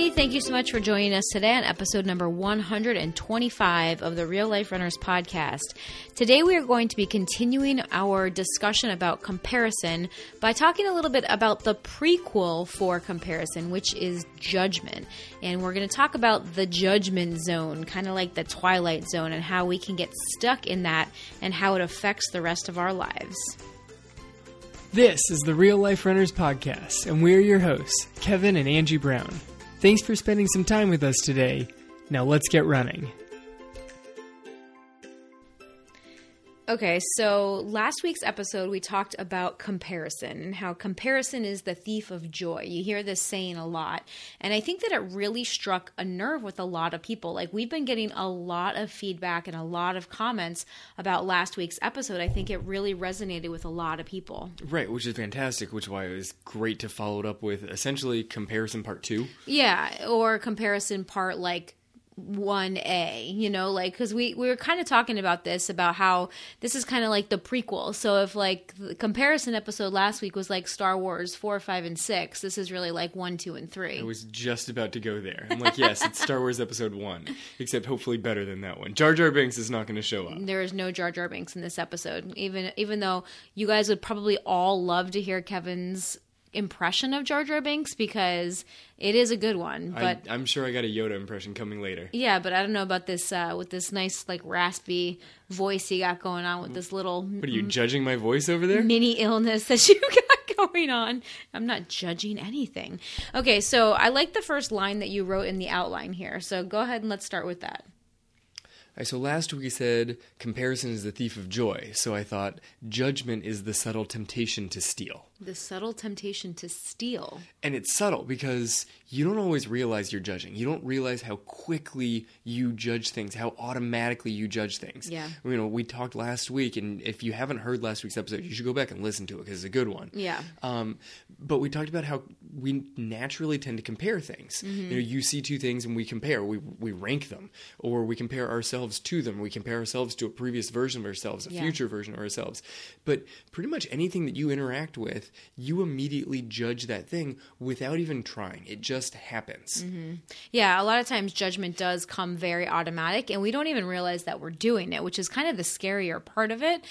everybody. Thank you so much for joining us today on episode number 125 of the Real Life Runners Podcast. Today we are going to be continuing our discussion about comparison by talking a little bit about the prequel for comparison, which is judgment. And we're going to talk about the judgment zone, kind of like the Twilight Zone, and how we can get stuck in that and how it affects the rest of our lives. This is the Real Life Runners Podcast, and we're your hosts, Kevin and Angie Brown. Thanks for spending some time with us today. Now let's get running. Okay, so last week's episode, we talked about comparison and how comparison is the thief of joy. You hear this saying a lot, and I think that it really struck a nerve with a lot of people. Like, we've been getting a lot of feedback and a lot of comments about last week's episode. I think it really resonated with a lot of people. Right, which is fantastic, which is why it was great to follow it up with essentially comparison part 2. Yeah, or comparison part like 1A, you know, like, because we were kind of talking about this, about how this is kind of like the prequel. So if like the comparison episode last week was like Star Wars 4, 5, and 6, this is really like 1, 2, and 3. I was just about to go there. I'm like, yes, it's Star Wars episode 1, except hopefully better than that one. Jar Jar Binks is not going to show up. There is no Jar Jar Binks in this episode, even though you guys would probably all love to hear Kevin's impression of Jar Jar Binks, because it is a good one. But I'm sure I got a Yoda impression coming later. Yeah, but I don't know about this with this nice like raspy voice you got going on with this little. What are you judging my voice over there? Mini illness that you got going on. I'm not judging anything. Okay, so I like the first line that you wrote in the outline here. So go ahead and let's start with that. All right, so last week we said comparison is the thief of joy. So I thought judgment is the subtle temptation to steal. The subtle temptation to steal. And it's subtle because you don't always realize you're judging. You don't realize how quickly you judge things, how automatically you judge things. Yeah. You know, we talked last week, and if you haven't heard last week's episode, you should go back and listen to it because it's a good one. Yeah. But we talked about how we naturally tend to compare things. Mm-hmm. You know, you see two things and we compare. We rank them, or we compare ourselves to them. We compare ourselves to a previous version of ourselves, a future version of ourselves. But pretty much anything that you interact with, you immediately judge that thing without even trying. It just happens. Mm-hmm. Yeah, a lot of times judgment does come very automatic, and we don't even realize that we're doing it, which is kind of the scarier part of it,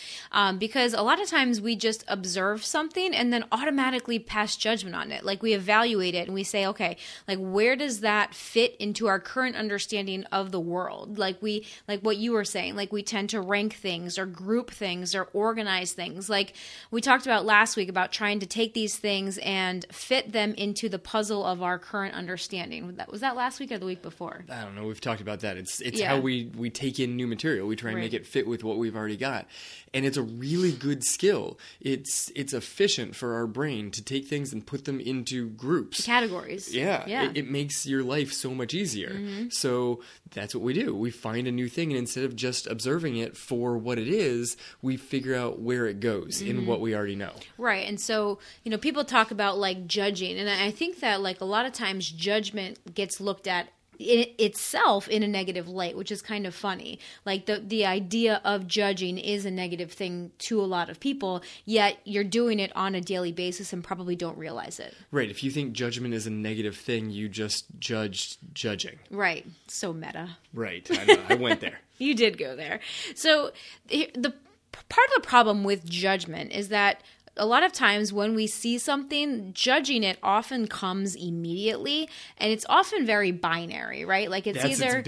because a lot of times we just observe something and then automatically pass judgment on it. Like, we evaluate it and we say, okay, like, where does that fit into our current understanding of the world? Like, we, like what you were saying, like, we tend to rank things or group things or organize things. Like we talked about last week about trying to take these things and fit them into the puzzle of our current understanding. Was that last week or the week before? I don't know. We've talked about that. It's how we take in new material. We try and make it fit with what we've already got. And it's a really good skill. It's efficient for our brain to take things and put them into groups. Categories. Yeah. It makes your life so much easier. Mm-hmm. So that's what we do. We find a new thing, and instead of just observing it for what it is, we figure out where it goes in what we already know. Right. And so, you know, people talk about like judging, and I think that like a lot of times judgment gets looked at itself in a negative light, which is kind of funny. Like the idea of judging is a negative thing to a lot of people, yet you're doing it on a daily basis and probably don't realize it. Right. If you think judgment is a negative thing, you just judged judging. Right. So meta. Right. I know. I went there. You did go there. So the part of the problem with judgment is that a lot of times when we see something, judging it often comes immediately, and it's often very binary, right? Like it's either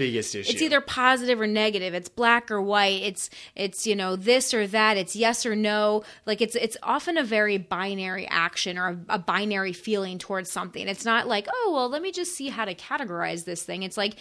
positive or negative, it's black or white, it's you know, this or that, it's yes or no. Like it's often a very binary action or a binary feeling towards something. It's not like, oh well, let me just see how to categorize this thing. It's like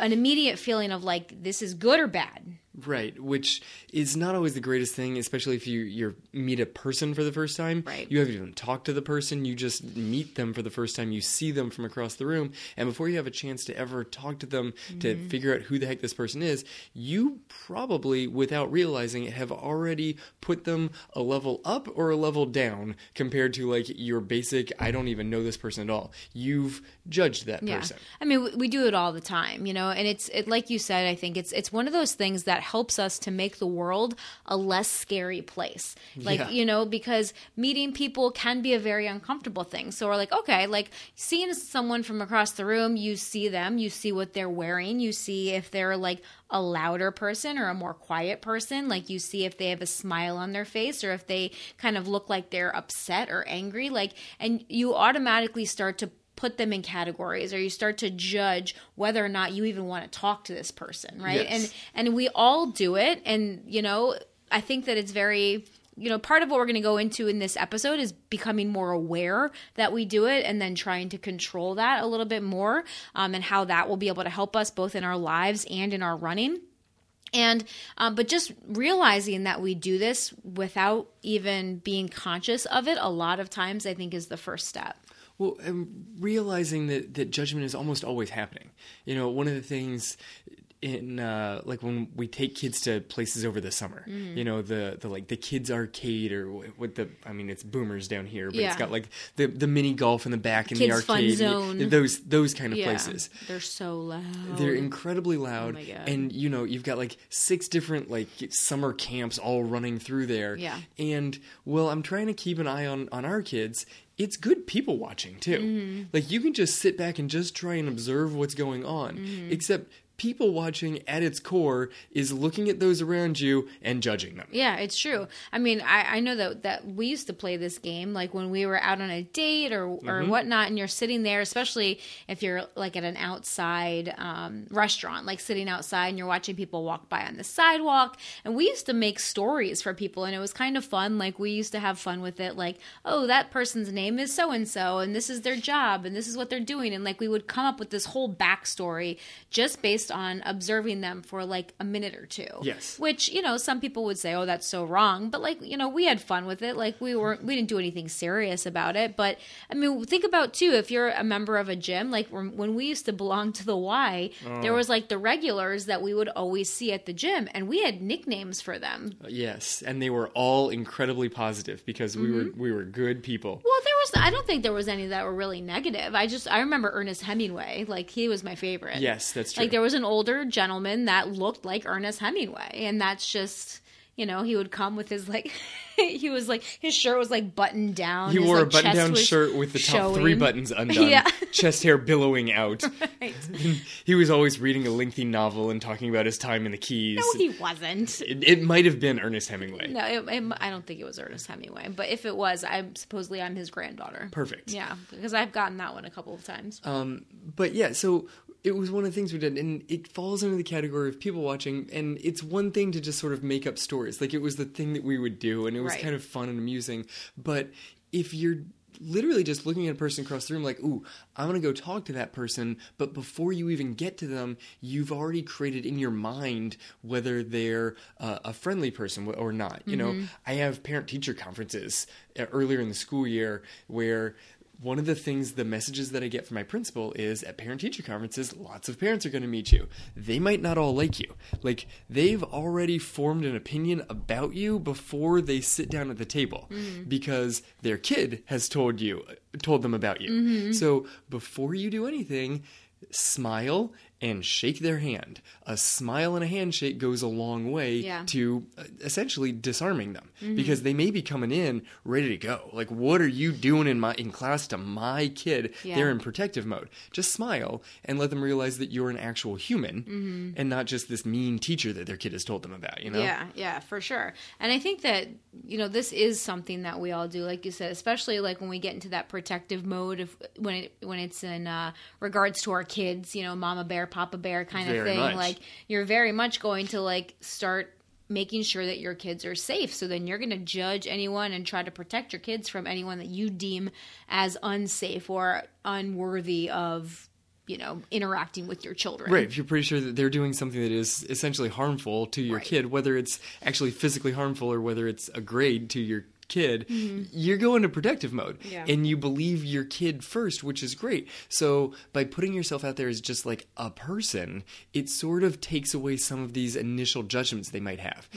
an immediate feeling of like, this is good or bad. Right, which is not always the greatest thing, especially if you meet a person for the first time. Right. You haven't even talked to the person. You just meet them for the first time. You see them from across the room. And before you have a chance to ever talk to them to figure out who the heck this person is, you probably, without realizing it, have already put them a level up or a level down compared to like your basic, I don't even know this person at all. You've judged that person. I mean, we do it all the time, you know, and it's like you said, I think it's one of those things that that helps us to make the world a less scary place. Like, you know, because meeting people can be a very uncomfortable thing. So we're like, okay, like seeing someone from across the room, you see them, you see what they're wearing, you see if they're like a louder person or a more quiet person. Like you see if they have a smile on their face or if they kind of look like they're upset or angry. Like, and you automatically start to put them in categories, or you start to judge whether or not you even want to talk to this person, right? Yes. And we all do it. And, you know, I think that it's very, you know, part of what we're going to go into in this episode is becoming more aware that we do it and then trying to control that a little bit more, and how that will be able to help us both in our lives and in our running. And, but just realizing that we do this without even being conscious of it a lot of times, I think, is the first step. Well, and realizing that judgment is almost always happening. You know, one of the things in like when we take kids to places over the summer, you know, the like the kids arcade or what the, I mean, it's Boomers down here, but it's got like the mini golf in the back and kids the arcade, fun zone. Those kind of places. They're so loud. They're incredibly loud. Oh my God. And you know, you've got like 6 different like summer camps all running through there. Yeah. And well, I'm trying to keep an eye on our kids. It's good people watching too. Mm-hmm. Like you can just sit back and just try and observe what's going on, except people watching at its core is looking at those around you and judging them. Yeah, it's true. I mean, I know that we used to play this game, like when we were out on a date or whatnot, and you're sitting there, especially if you're like at an outside restaurant, like sitting outside and you're watching people walk by on the sidewalk. And we used to make stories for people, and it was kind of fun. Like we used to have fun with it. Like, oh, that person's name is so-and-so, and this is their job, and this is what they're doing. And like we would come up with this whole backstory just based on observing them for like a minute or two. Yes. Which, you know, some people would say, oh, that's so wrong. But like, you know, we had fun with it. Like we didn't do anything serious about it. But I mean, think about too, if you're a member of a gym, like when we used to belong to the Y, there was like the regulars that we would always see at the gym, and we had nicknames for them. Yes. And they were all incredibly positive because we were good people. Well, I don't think there was any that were really negative. I remember Ernest Hemingway. Like he was my favorite. Yes, that's true. Like there was an older gentleman that looked like Ernest Hemingway, and that's just, you know, he would come with his like he was like his shirt was like buttoned down. He wore a button down shirt with the top showing. 3 buttons undone. Yeah. Chest hair billowing out. Right. He was always reading a lengthy novel and talking about his time in the Keys. No, he wasn't. It might have been Ernest Hemingway. No, I don't think it was Ernest Hemingway. But if it was, I'm his granddaughter. Perfect. Yeah, because I've gotten that one a couple of times. But yeah, so it was one of the things we did, and it falls under the category of people watching, and it's one thing to just sort of make up stories. Like, it was the thing that we would do, and it was kind of fun and amusing. But if you're literally just looking at a person across the room like, ooh, I'm going to go talk to that person, but before you even get to them, you've already created in your mind whether they're a friendly person or not. You know, I have parent-teacher conferences earlier in the school year where one of the things, the messages that I get from my principal is at parent-teacher conferences, lots of parents are going to meet you. They might not all like you. Like, they've already formed an opinion about you before they sit down at the table because their kid has told them about you. So before you do anything, smile and shake their hand. A smile and a handshake goes a long way to essentially disarming them because they may be coming in ready to go. Like, what are you doing in class to my kid? Yeah. They're in protective mode. Just smile and let them realize that you're an actual human and not just this mean teacher that their kid has told them about, you know? Yeah, for sure. And I think that, you know, this is something that we all do, like you said, especially like when we get into that protective mode when it's in regards to our kids, you know, mama bear, Papa Bear kind of thing. Much. Like you're very much going to like start making sure that your kids are safe. So then you're going to judge anyone and try to protect your kids from anyone that you deem as unsafe or unworthy of, you know, interacting with your children. Right. If you're pretty sure that they're doing something that is essentially harmful to your kid, whether it's actually physically harmful or whether it's a grade to your kid, you're going to protective mode and you believe your kid first, which is great. So by putting yourself out there as just like a person, it sort of takes away some of these initial judgments they might have.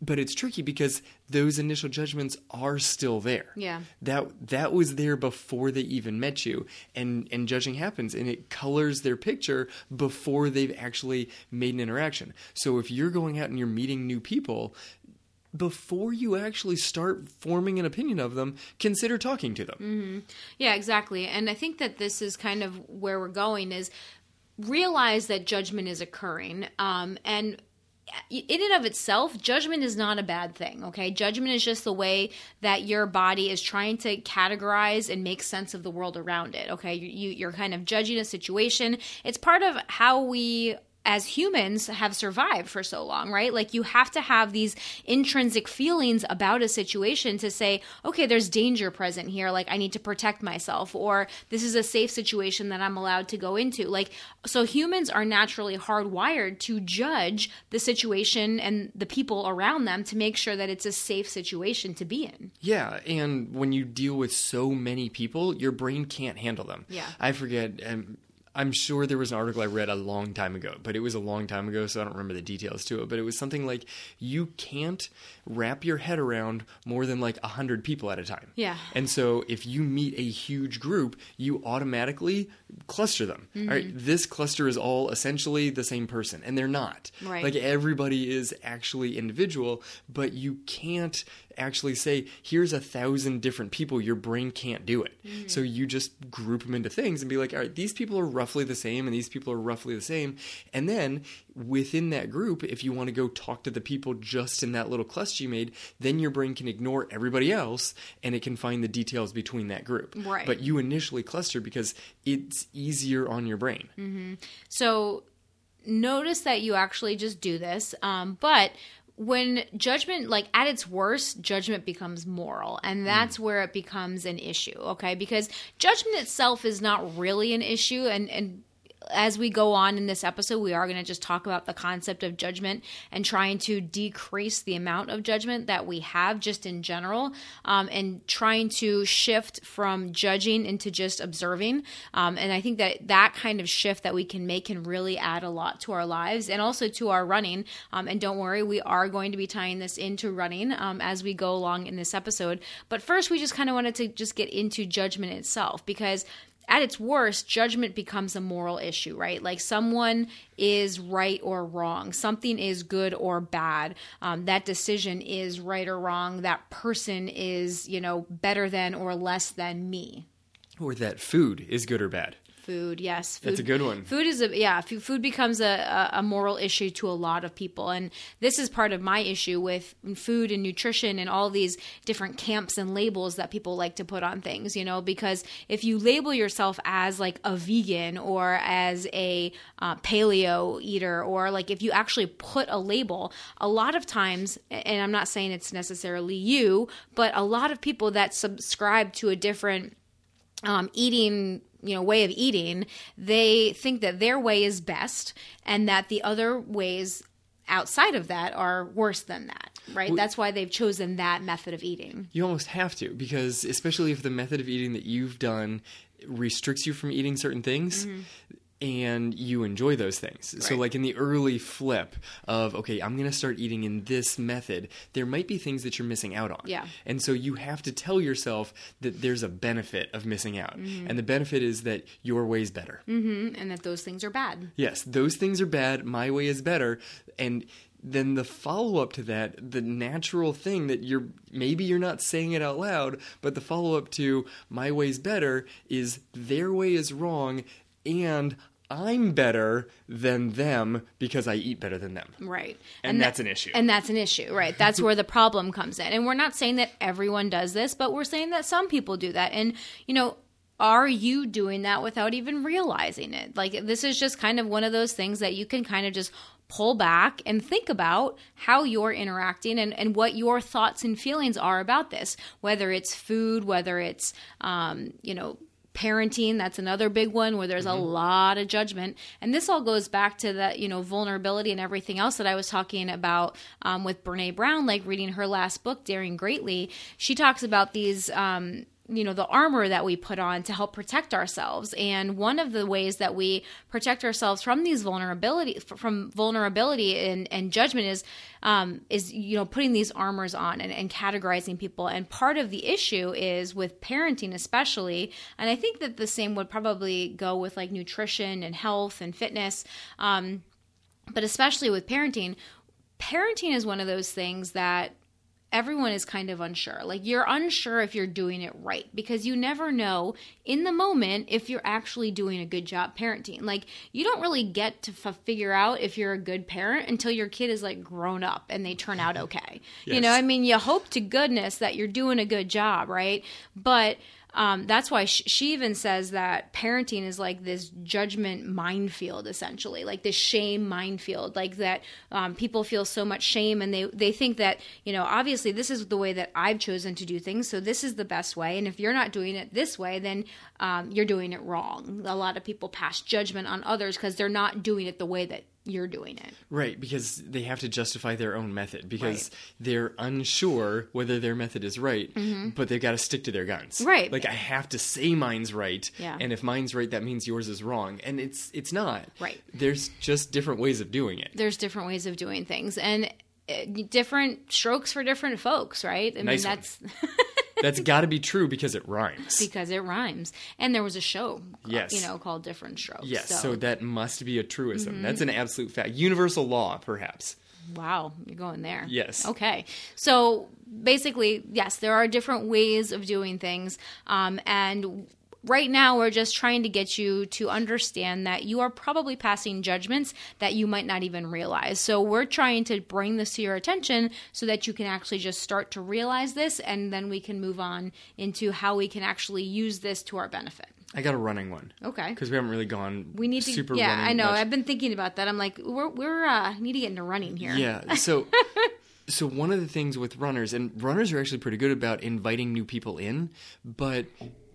But it's tricky because those initial judgments are still there. Yeah. That was there before they even met you. And judging happens, and it colors their picture before they've actually made an interaction. So if you're going out and you're meeting new people, before you actually start forming an opinion of them, consider talking to them. Mm-hmm. Yeah, exactly. And I think that this is kind of where we're going is realize that judgment is occurring. And in and of itself, judgment is not a bad thing, okay? Judgment is just the way that your body is trying to categorize and make sense of the world around it, okay? You're kind of judging a situation. It's part of how we as humans have survived for so long, right? Like you have to have these intrinsic feelings about a situation to say, okay, there's danger present here. Like I need to protect myself, or this is a safe situation that I'm allowed to go into. Like, so humans are naturally hardwired to judge the situation and the people around them to make sure that it's a safe situation to be in. Yeah. And when you deal with so many people, your brain can't handle them. Yeah. I forget. I'm sure there was an article I read a long time ago, but it was a long time ago, so I don't remember the details to it. But it was something like you can't wrap your head around more than like 100 people at a time. Yeah. And so if you meet a huge group, you automatically cluster them. Mm-hmm. All right, this cluster is all essentially the same person, and they're not. Right. Like everybody is actually individual, but you can't actually say, here's 1,000 different people. Your brain can't do it. Mm-hmm. So you just group them into things and be like, all right, these people are roughly the same and these people are roughly the same. And then within that group, if you want to go talk to the people just in that little cluster you made, then your brain can ignore everybody else and it can find the details between that group. Right. But you initially cluster because it's easier on your brain. Mm-hmm. So notice that you actually just do this. But when judgment, like at its worst, judgment becomes moral, and that's where it becomes an issue, okay? Because judgment itself is not really an issue, and as we go on in this episode, we are going to just talk about the concept of judgment and trying to decrease the amount of judgment that we have just in general, and trying to shift from judging into just observing. And I think that that kind of shift that we can make can really add a lot to our lives and also to our running. And don't worry, we are going to be tying this into running as we go along in this episode. But first, we just kind of wanted to just get into judgment itself, because at its worst, judgment becomes a moral issue, right? Like someone is right or wrong. Something is good or bad. That decision is right or wrong. That person is, you know, better than or less than me. Or that food is good or bad. Food, yes. Food, that's a good one. Food is food becomes a moral issue to a lot of people. And this is part of my issue with food and nutrition and all these different camps and labels that people like to put on things, you know, because if you label yourself as like a vegan or as a paleo eater, or like if you actually put a label, a lot of times, and I'm not saying it's necessarily you, but a lot of people that subscribe to a different eating, you know, way of eating, they think that their way is best and that the other ways outside of that are worse than that, right? Well, that's why they've chosen that method of eating. You almost have to, because especially if the method of eating that you've done restricts you from eating certain things, mm-hmm. and you enjoy those things. Right. So like in the early flip of, okay, I'm going to start eating in this method, there might be things that you're missing out on. Yeah. And so you have to tell yourself that there's a benefit of missing out. Mm-hmm. And the benefit is that your way is better. Mm-hmm. And that those things are bad. Yes, those things are bad. My way is better. And then the follow-up to that, the natural thing that you're, maybe you're not saying it out loud, but the follow-up to my way's better is their way is wrong, and I'm better than them because I eat better than them. Right. And that's an issue. And that's an issue, right. That's where the problem comes in. And we're not saying that everyone does this, but we're saying that some people do that. And, you know, are you doing that without even realizing it? Like, this is just kind of one of those things that you can kind of just pull back and think about how you're interacting and what your thoughts and feelings are about this, whether it's food, whether it's, you know, parenting, that's another big one where there's mm-hmm. a lot of judgment. And this all goes back to that, you know, vulnerability and everything else that I was talking about with Brené Brown, like reading her last book, Daring Greatly. She talks about these you know, the armor that we put on to help protect ourselves. And one of the ways that we protect ourselves from these vulnerability and judgment is, you know, putting these armors on and categorizing people. And part of the issue is with parenting, especially. And I think that the same would probably go with like nutrition and health and fitness. But especially with parenting is one of those things that everyone is kind of unsure. Like, you're unsure if you're doing it right, because you never know in the moment if you're actually doing a good job parenting. Like, you don't really get to figure out if you're a good parent until your kid is like grown up and they turn out okay. Yes. You know, I mean, you hope to goodness that you're doing a good job, right? But that's why she even says that parenting is like this judgment minefield, essentially, like this shame minefield, like that people feel so much shame, and they think that, you know, obviously this is the way that I've chosen to do things, so this is the best way. And if you're not doing it this way, then you're doing it wrong. A lot of people pass judgment on others because they're not doing it the way that you're doing it. Right, because they have to justify their own method, because they're unsure whether their method is right, but they've got to stick to their guns. Right. Like, I have to say mine's right, and if mine's right, that means yours is wrong, and it's not. Right. There's just different ways of doing it. There's different ways of doing things, and different strokes for different folks, right? I mean, that's... That's got to be true because it rhymes. Because it rhymes. And there was a show, you know, called Different Strokes. Yes, so that must be a truism. Mm-hmm. That's an absolute fact. Universal law, perhaps. Wow, you're going there. Yes. Okay. So basically, yes, there are different ways of doing things. And right now, we're just trying to get you to understand that you are probably passing judgments that you might not even realize. So we're trying to bring this to your attention so that you can actually just start to realize this, and then we can move on into how we can actually use this to our benefit. I got a running one. Okay. Because we haven't really gone super running. Yeah, I know. Much. I've been thinking about that. I'm like, we need to get into running here. Yeah, so... So one of the things with runners, and runners are actually pretty good about inviting new people in, but...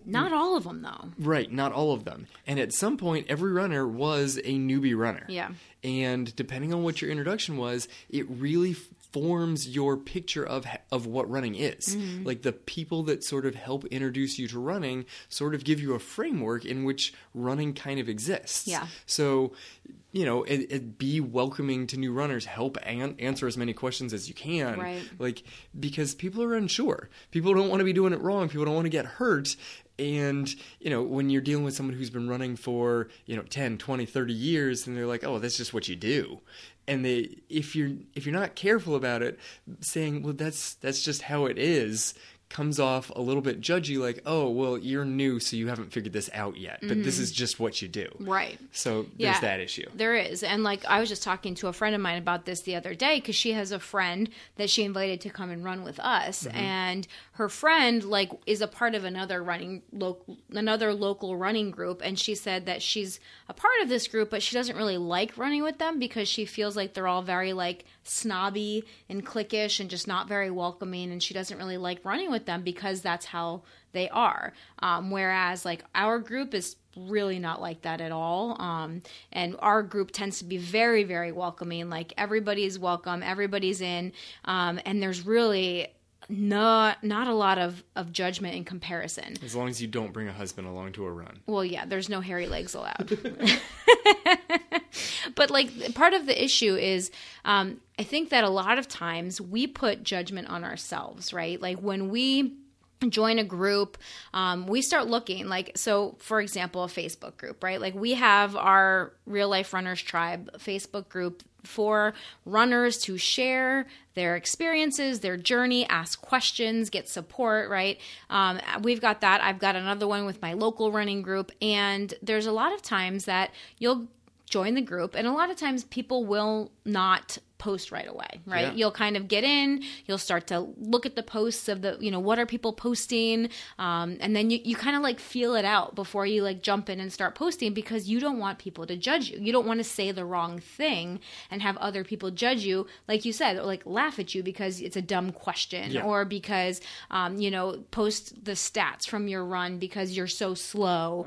Not all of them, though. Right, not all of them. And at some point, every runner was a newbie runner. Yeah. And depending on what your introduction was, it really forms your picture of what running is. Mm-hmm. Like, the people that sort of help introduce you to running sort of give you a framework in which running kind of exists. Yeah. So... You know, be welcoming to new runners. Help answer as many questions as you can. Right. Like, because people are unsure. People don't want to be doing it wrong. People don't want to get hurt. And, you know, when you're dealing with someone who's been running for, you know, 10, 20, 30 years, and they're like, oh, that's just what you do. And they, if you're not careful about it, saying, well, that's just how it is, comes off a little bit judgy, like, oh, well, you're new, so you haven't figured this out yet, but this is just what you do. Right. So there's that issue. There is. And like, I was just talking to a friend of mine about this the other day, because she has a friend that she invited to come and run with us, and her friend like is a part of another local running group, and she said that she's a part of this group, but she doesn't really like running with them because she feels like they're all very like snobby and cliquish and just not very welcoming, and she doesn't really like running with them because that's how they are. Whereas like our group is really not like that at all. And our group tends to be very, very welcoming. Like, everybody's welcome. Everybody's in. And there's really not a lot of judgment in comparison. As long as you don't bring a husband along to a run. Well, yeah, there's no hairy legs allowed. But like, part of the issue is, I think that a lot of times we put judgment on ourselves, right? Like, when we join a group, we start looking like, so for example, a Facebook group, right? Like, we have our Real Life Runners Tribe Facebook group for runners to share their experiences, their journey, ask questions, get support, right? We've got that. I've got another one with my local running group. And there's a lot of times that you'll join the group, and a lot of times people will not post right away, right? Yeah. You'll kind of get in, you'll start to look at the posts of the, you know, what are people posting? And then you kind of like feel it out before you like jump in and start posting, because you don't want people to judge you. You don't want to say the wrong thing and have other people judge you, like you said, or like laugh at you because it's a dumb question, or because, you know, post the stats from your run because you're so slow,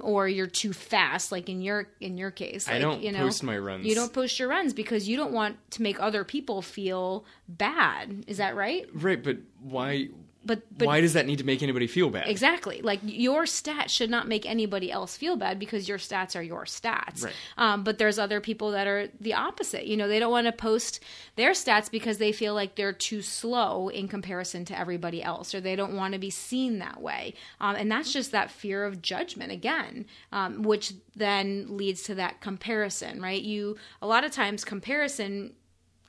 or you're too fast, like in your case. Like, I don't post my runs. You don't post your runs because you don't want to make other people feel bad. Is that right? Right, but why But why does that need to make anybody feel bad? Exactly. Like, your stats should not make anybody else feel bad, because your stats are your stats. Right. But there's other people that are the opposite. You know, they don't want to post their stats because they feel like they're too slow in comparison to everybody else, or they don't want to be seen that way. And that's just that fear of judgment again, which then leads to that comparison, right? A lot of times comparison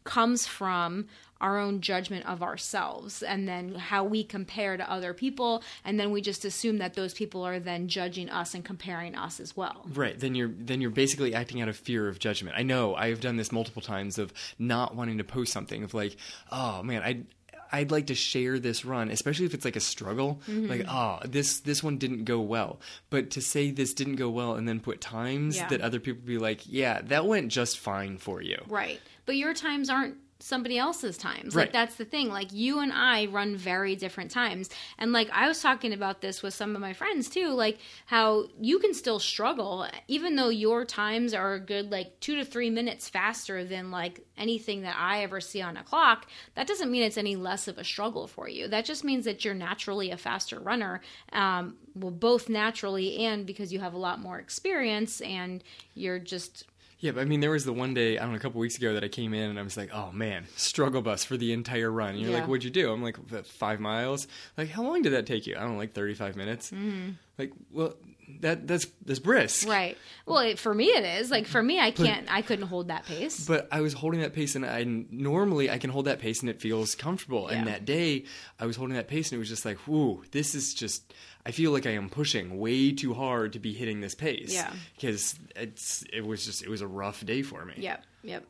comes from our own judgment of ourselves, and then how we compare to other people, and then we just assume that those people are then judging us and comparing us as well. Right. Then you're basically acting out of fear of judgment. I know I've done this multiple times, of not wanting to post something, of like, oh man, I'd like to share this run, especially if it's like a struggle. Mm-hmm. Like, this one didn't go well. But to say this didn't go well and then put times that other people be like, yeah, that went just fine for you. Right. But your times aren't somebody else's times. Right. Like, that's the thing. Like, you and I run very different times. And like, I was talking about this with some of my friends too, like how you can still struggle even though your times are a good like 2 to 3 minutes faster than like anything that I ever see on a clock. That doesn't mean it's any less of a struggle for you. That just means that you're naturally a faster runner. Well, both naturally and because you have a lot more experience and you're just... Yeah, but I mean, there was the one day, I don't know, a couple weeks ago that I came in and I was like, oh man, struggle bus for the entire run. And you're like, what'd you do? I'm like, 5 miles. Like, how long did that take you? I don't know, like 35 minutes. Mm-hmm. Like, well, that's brisk. Right. Well, for me it is. Like, for me, I couldn't hold that pace. But I was holding that pace, and normally I can hold that pace and it feels comfortable. Yeah. And that day I was holding that pace and it was just like, whoo, this is just... I feel like I am pushing way too hard to be hitting this pace. Yeah. Because it was a rough day for me. Yep.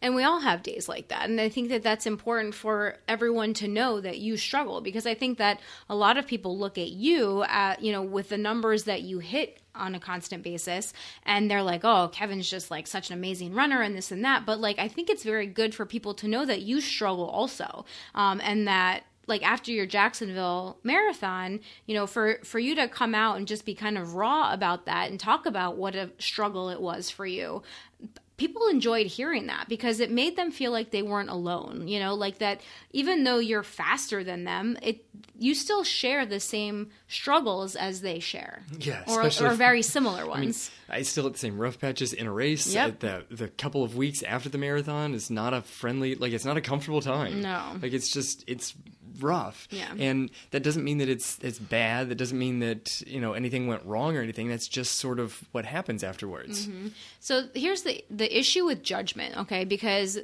And we all have days like that. And I think that that's important for everyone to know that you struggle, because I think that a lot of people look at you, with the numbers that you hit on a constant basis, and they're like, oh, Kevin's just like such an amazing runner and this and that. But like, I think it's very good for people to know that you struggle also, and that, like, after your Jacksonville marathon, you know, for you to come out and just be kind of raw about that and talk about what a struggle it was for you, people enjoyed hearing that, because it made them feel like they weren't alone, you know, like that even though you're faster than them, you still share the same struggles as they share. Yeah, or very similar ones. I mean, I still hit the same rough patches in a race. Yep. The couple of weeks after the marathon is not a friendly, like, it's not a comfortable time. No. Like, it's just, it's rough. Yeah. And that doesn't mean that it's bad. That doesn't mean that, you know, anything went wrong or anything. That's just sort of what happens afterwards. Mm-hmm. So here's the issue with judgment, okay? Because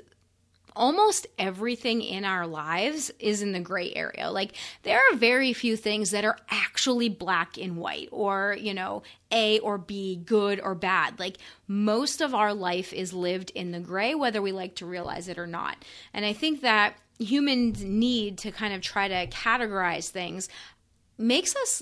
almost everything in our lives is in the gray area. Like, there are very few things that are actually black and white, or, you know, A or B, good or bad. Like, most of our life is lived in the gray, whether we like to realize it or not. And I think that humans' need to kind of try to categorize things makes us,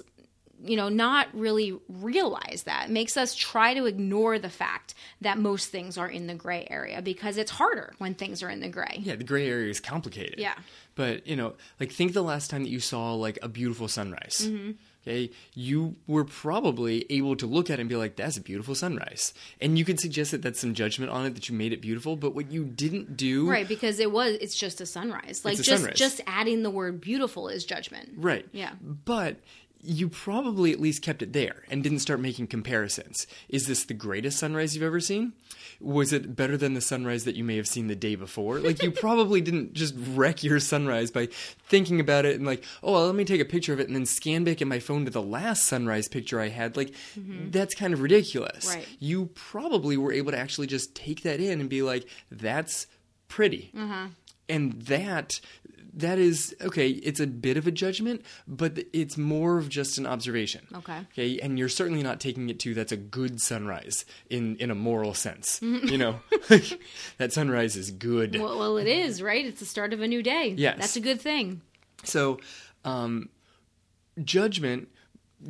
you know, not really realize that. It makes us try to ignore the fact that most things are in the gray area, because it's harder when things are in the gray. Yeah, the gray area is complicated. Yeah. But, you know, like, think the last time that you saw, like, a beautiful sunrise. Mm-hmm. Okay, you were probably able to look at it and be like, that's a beautiful sunrise. And you could suggest that that's some judgment on it, that you made it beautiful, but what you didn't do... Right, because it's just a sunrise. Like, just adding the word beautiful is judgment. Right. Yeah. But... you probably at least kept it there and didn't start making comparisons. Is this the greatest sunrise you've ever seen? Was it better than the sunrise that you may have seen the day before? Like, you probably didn't just wreck your sunrise by thinking about it and like, oh, well, let me take a picture of it and then scan back in my phone to the last sunrise picture I had. Like, that's kind of ridiculous. Right. You probably were able to actually just take that in and be like, that's pretty. Uh-huh. And that is, okay, it's a bit of a judgment, but it's more of just an observation. Okay. And you're certainly not taking it to, that's a good sunrise in a moral sense. You know, that sunrise is good. Well, it is, right? It's the start of a new day. Yes. That's a good thing. So, judgment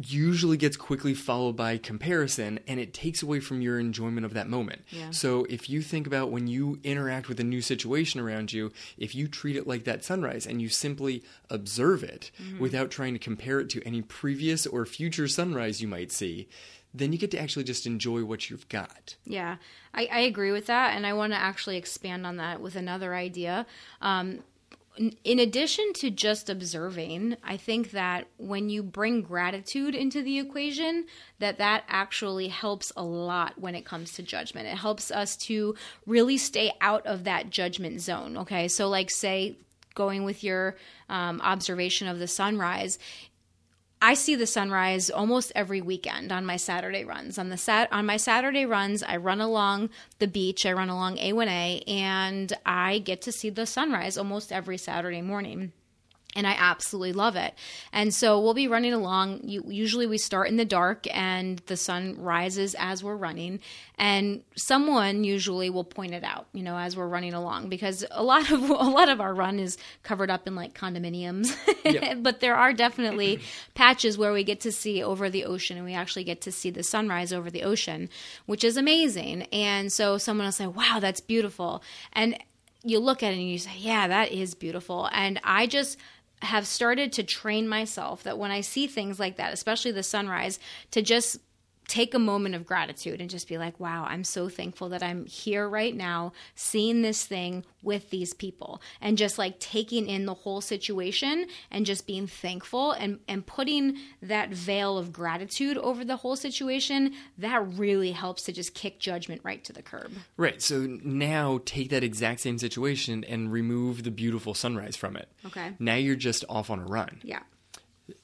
usually gets quickly followed by comparison, and it takes away from your enjoyment of that moment. Yeah. So if you think about when you interact with a new situation around you, if you treat it like that sunrise and you simply observe it without trying to compare it to any previous or future sunrise you might see, then you get to actually just enjoy what you've got. Yeah, I agree with that, and I want to actually expand on that with another idea. in addition to just observing, I think that when you bring gratitude into the equation, that actually helps a lot when it comes to judgment. It helps us to really stay out of that judgment zone, okay? So like say going with your observation of the sunrise, I see the sunrise almost every weekend on my Saturday runs. On my Saturday runs, I run along the beach, I run along A1A, and I get to see the sunrise almost every Saturday morning. And I absolutely love it. And so we'll be running along. Usually we start in the dark and the sun rises as we're running. And someone usually will point it out, you know, as we're running along, because a lot of our run is covered up in like condominiums. Yep. But there are definitely patches where we get to see over the ocean, and we actually get to see the sunrise over the ocean, which is amazing. And so someone will say, wow, that's beautiful. And you look at it and you say, yeah, that is beautiful. And I just have started to train myself that when I see things like that, especially the sunrise, to just take a moment of gratitude and just be like, wow, I'm so thankful that I'm here right now seeing this thing with these people, and just like taking in the whole situation and just being thankful and putting that veil of gratitude over the whole situation. That really helps to just kick judgment right to the curb. Right. So now take that exact same situation and remove the beautiful sunrise from it. Okay. Now you're just off on a run. Yeah.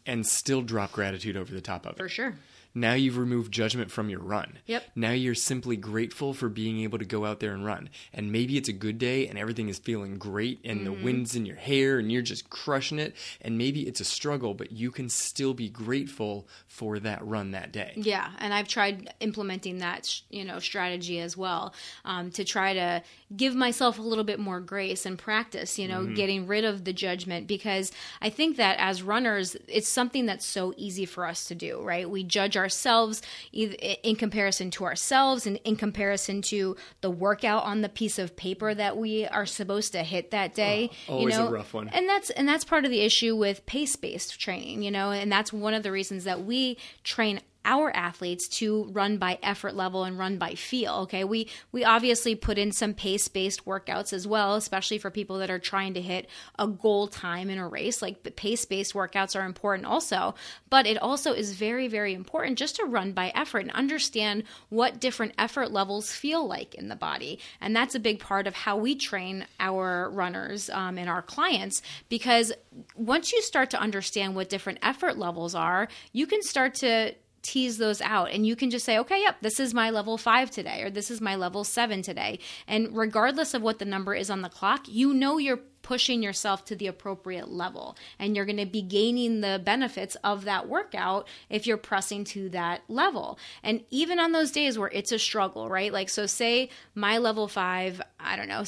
And still drop gratitude over the top of it. For sure. Now you've removed judgment from your run. Yep. Now you're simply grateful for being able to go out there and run. And maybe it's a good day and everything is feeling great and the wind's in your hair and you're just crushing it. And maybe it's a struggle, but you can still be grateful for that run that day. Yeah. And I've tried implementing that, you know, strategy as well, to try to give myself a little bit more grace and practice, you know, getting rid of the judgment, because I think that as runners, it's something that's so easy for us to do, right? We judge ourselves in comparison to ourselves and in comparison to the workout on the piece of paper that we are supposed to hit that day. Oh, always, you know, a rough one. And that's part of the issue with pace-based training, you know, and that's one of the reasons that we train our athletes to run by effort level and run by feel, okay? We obviously put in some pace-based workouts as well, especially for people that are trying to hit a goal time in a race. Like, pace-based workouts are important also, but it also is very, very important just to run by effort and understand what different effort levels feel like in the body. And that's a big part of how we train our runners and our clients, because once you start to understand what different effort levels are, you can start to tease those out, and you can just say, okay, yep, this is my level 5 today, or this is my level 7 today. And regardless of what the number is on the clock, you know you're pushing yourself to the appropriate level, and you're going to be gaining the benefits of that workout if you're pressing to that level. And even on those days where it's a struggle, right? Like, so say my level 5, I don't know,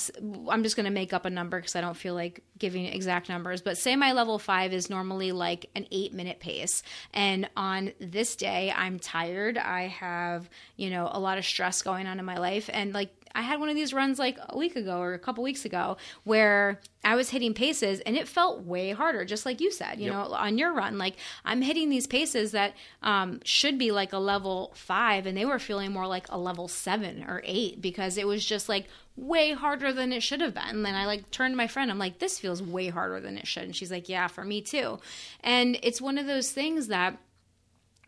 I'm just going to make up a number because I don't feel like giving exact numbers, but say my level 5 is normally like an 8-minute pace. And on this day, I'm tired. I have, you know, a lot of stress going on in my life. And like, I had one of these runs like a week ago or a couple weeks ago where I was hitting paces and it felt way harder, just like you said, you know, on your run. Like, I'm hitting these paces that should be like a level 5, and they were feeling more like a level 7 or 8 because it was just like way harder than it should have been. And then I like turned to my friend, I'm like, this feels way harder than it should. And she's like, yeah, for me too. And it's one of those things that,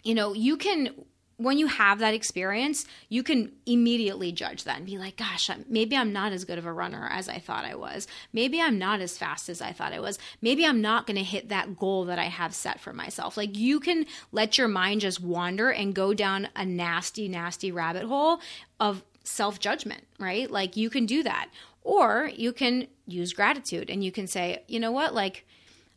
you know, you can – when you have that experience, you can immediately judge that and be like, gosh, maybe I'm not as good of a runner as I thought I was. Maybe I'm not as fast as I thought I was. Maybe I'm not going to hit that goal that I have set for myself. Like, you can let your mind just wander and go down a nasty, nasty rabbit hole of self-judgment, right? Like, you can do that. Or you can use gratitude and you can say, you know what, like,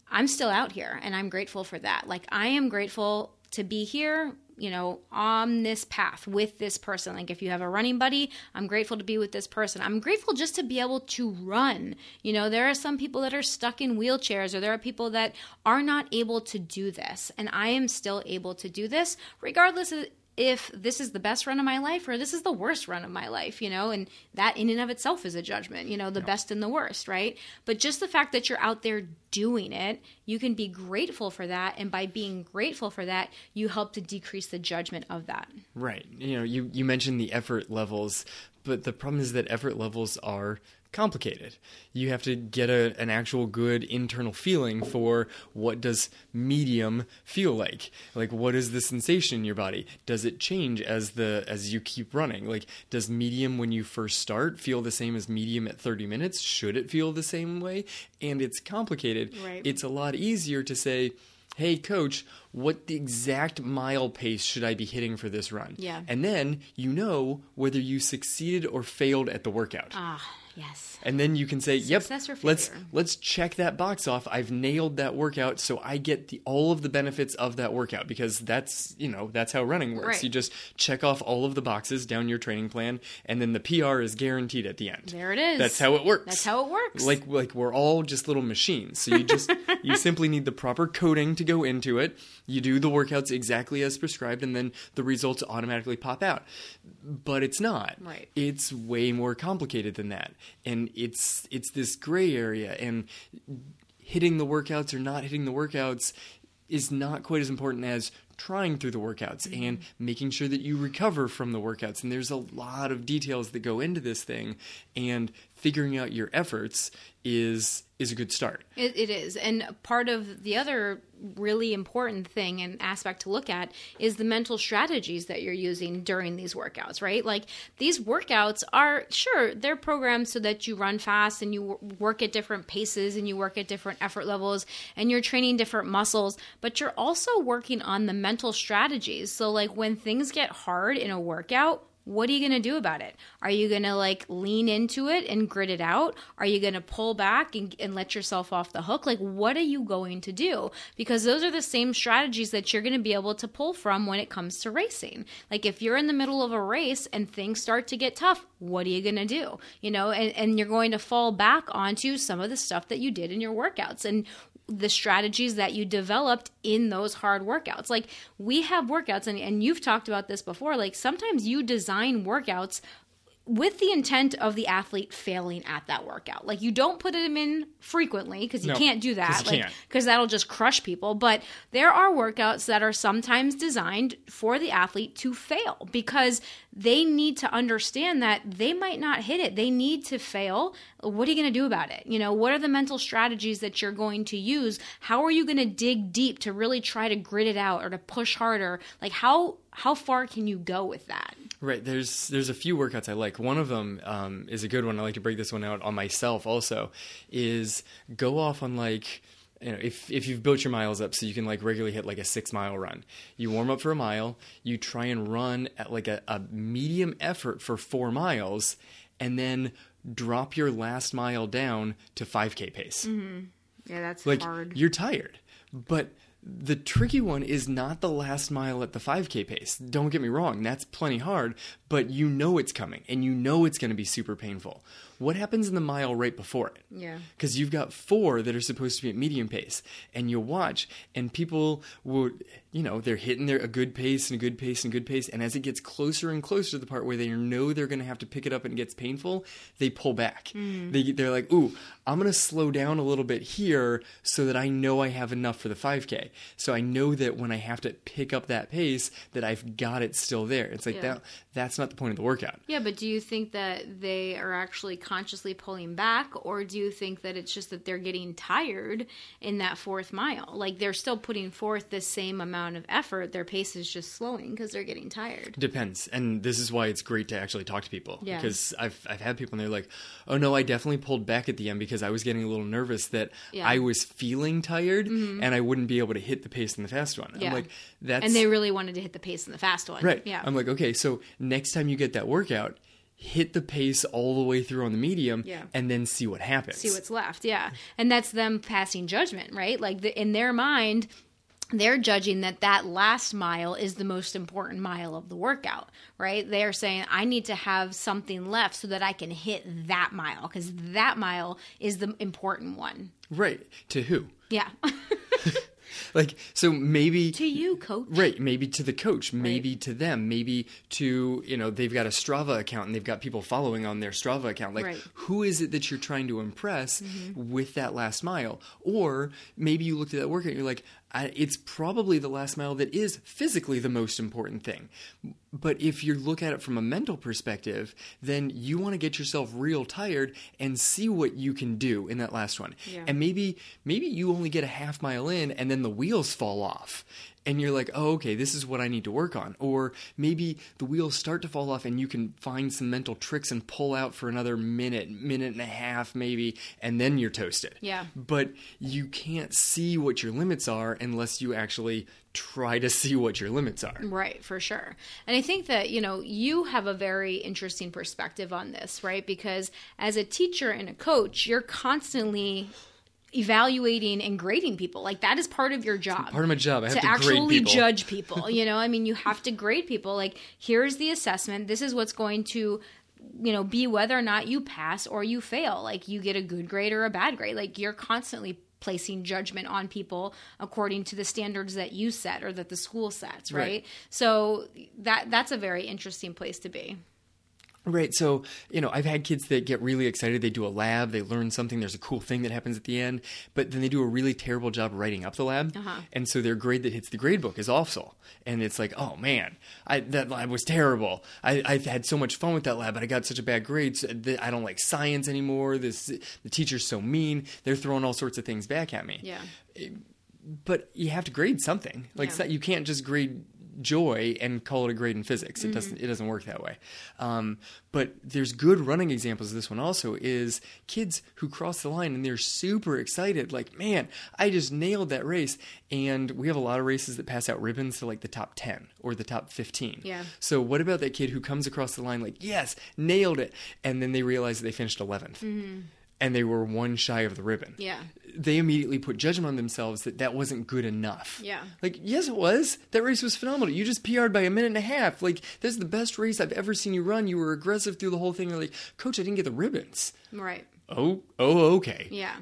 I'm still out here and I'm grateful for that. Like, I am grateful to be here, you know, on this path with this person. Like, if you have a running buddy, I'm grateful to be with this person. I'm grateful just to be able to run. You know, there are some people that are stuck in wheelchairs, or there are people that are not able to do this. And I am still able to do this, regardless of if this is the best run of my life or this is the worst run of my life, you know, and that in and of itself is a judgment, you know, the best and the worst, right? But just the fact that you're out there doing it, you can be grateful for that. And by being grateful for that, you help to decrease the judgment of that. Right. You know, you mentioned the effort levels, but the problem is that effort levels are complicated. You have to get an actual good internal feeling for what does medium feel like. Like, what is the sensation in your body? Does it change as you keep running? Like, does medium when you first start feel the same as medium at 30 minutes? Should it feel the same way? And it's complicated. Right. It's a lot easier to say, hey, coach, what the exact mile pace should I be hitting for this run? Yeah. And then you know whether you succeeded or failed at the workout. Ah, yes. And then you can say, yep, let's check that box off. I've nailed that workout, so I get all of the benefits of that workout, because that's how running works. Right. You just check off all of the boxes down your training plan, and then the PR is guaranteed at the end. There it is. That's how it works. Like we're all just little machines. So you simply need the proper coding to go into it. You do the workouts exactly as prescribed, and then the results automatically pop out. But it's not. Right. It's way more complicated than that. And it's this gray area, and hitting the workouts or not hitting the workouts is not quite as important as trying through the workouts and making sure that you recover from the workouts. And there's a lot of details that go into this thing, and figuring out your efforts is a good start. It is. And part of the other really important thing and aspect to look at is the mental strategies that you're using during these workouts, right? Like, these workouts are, sure, they're programmed so that you run fast and you work at different paces and you work at different effort levels and you're training different muscles, but you're also working on the mental strategies. So like, when things get hard in a workout, what are you going to do about it? Are you going to like lean into it and grit it out? Are you going to pull back and let yourself off the hook? Like, what are you going to do? Because those are the same strategies that you're going to be able to pull from when it comes to racing. Like, if you're in the middle of a race and things start to get tough, what are you going to do? You know, and you're going to fall back onto some of the stuff that you did in your workouts and the strategies that you developed in those hard workouts. Like, we have workouts, and you've talked about this before, like, sometimes you design workouts with the intent of the athlete failing at that workout. Like, you don't put them in frequently, because you can't do that, because that'll just crush people. But there are workouts that are sometimes designed for the athlete to fail, because they need to understand that they might not hit it. They need to fail. What are you going to do about it? You know, what are the mental strategies that you're going to use? How are you going to dig deep to really try to grit it out or to push harder? Like, how far can you go with that? Right. There's a few workouts I like. One of them is a good one. I like to break this one out on myself also, is go off on like, you know, if you've built your miles up so you can like regularly hit like a 6-mile run, you warm up for a mile, you try and run at like a medium effort for 4 miles, and then drop your last mile down to 5K pace. Mm-hmm. Yeah, that's like, hard. You're tired, but the tricky one is not the last mile at the 5K pace. Don't get me wrong. That's plenty hard, but you know it's coming, and you know it's going to be super painful. What happens in the mile right before it? Yeah. Because you've got 4 that are supposed to be at medium pace, and you'll watch, and people would, you know, they're hitting a good pace and a good pace and a good pace, and as it gets closer and closer to the part where they know they're going to have to pick it up and it gets painful, they pull back. Mm. They're like, ooh, I'm going to slow down a little bit here so that I know I have enough for the 5K. So I know that when I have to pick up that pace, that I've got it still there. It's like, that's not the point of the workout. Yeah, but do you think that they are actually consciously pulling back, or do you think that it's just that they're getting tired in that 4th mile? Like, they're still putting forth the same amount of effort. Their pace is just slowing because they're getting tired. Depends. And this is why it's great to actually talk to people. Yeah. Because I've had people and they're like, oh no, I definitely pulled back at the end because I was getting a little nervous that I was feeling tired and I wouldn't be able to hit the pace in the fast one. Yeah. I'm like, and they really wanted to hit the pace in the fast one. Right. Yeah. I'm like, okay, so next time you get that workout, hit the pace all the way through on the medium and then see what happens. See what's left. Yeah. And that's them passing judgment, right? Like, in their mind, they're judging that last mile is the most important mile of the workout, right? They're saying, I need to have something left so that I can hit that mile, because that mile is the important one. Right. To who? Yeah. Like, so maybe to you, coach. Right. Maybe to the coach, maybe to them, maybe to, you know, they've got a Strava account and they've got people following on their Strava account. Like, who is it that you're trying to impress with that last mile? Or maybe you looked at that workout and you're like, it's probably the last mile that is physically the most important thing. But if you look at it from a mental perspective, then you want to get yourself real tired and see what you can do in that last one. Yeah. And maybe you only get a half mile in and then the wheels fall off. And you're like, oh, okay, this is what I need to work on. Or maybe the wheels start to fall off and you can find some mental tricks and pull out for another minute and a half maybe, and then you're toasted. Yeah. But you can't see what your limits are unless you actually try to see what your limits are. Right, for sure. And I think that, you know, you have a very interesting perspective on this, right? Because as a teacher and a coach, you're constantly evaluating and grading people. Like, that is part of your job. It's part of my job. I have to actually judge people. You know, I mean, you have to grade people. Like, here's the assessment. This is what's going to, you know, be whether or not you pass or you fail. Like, you get a good grade or a bad grade. Like, you're constantly placing judgment on people according to the standards that you set or that the school sets, right? So that's a very interesting place to be. Right. So, you know, I've had kids that get really excited. They do a lab. They learn something. There's a cool thing that happens at the end. But then they do a really terrible job writing up the lab. Uh-huh. And so their grade that hits the grade book is awful. And it's like, oh, man, that lab was terrible. I had so much fun with that lab, but I got such a bad grade. So I don't like science anymore. The teacher's so mean. They're throwing all sorts of things back at me. Yeah. But you have to grade something. Like, yeah. You can't just grade joy and call it a grade in physics. It doesn't work that way. But there's good running examples of this one also is kids who cross the line and they're super excited. Like, man, I just nailed that race. And we have a lot of races that pass out ribbons to like the top 10 or the top 15. Yeah. So what about that kid who comes across the line like, yes, nailed it. And then they realize that they finished 11th. Mm-hmm. And they were one shy of the ribbon. Yeah. They immediately put judgment on themselves that wasn't good enough. Yeah. Like, yes, it was. That race was phenomenal. You just PR'd by a minute and a half. Like, that's the best race I've ever seen you run. You were aggressive through the whole thing. You're like, coach, I didn't get the ribbons. Right. Oh, okay. Yeah.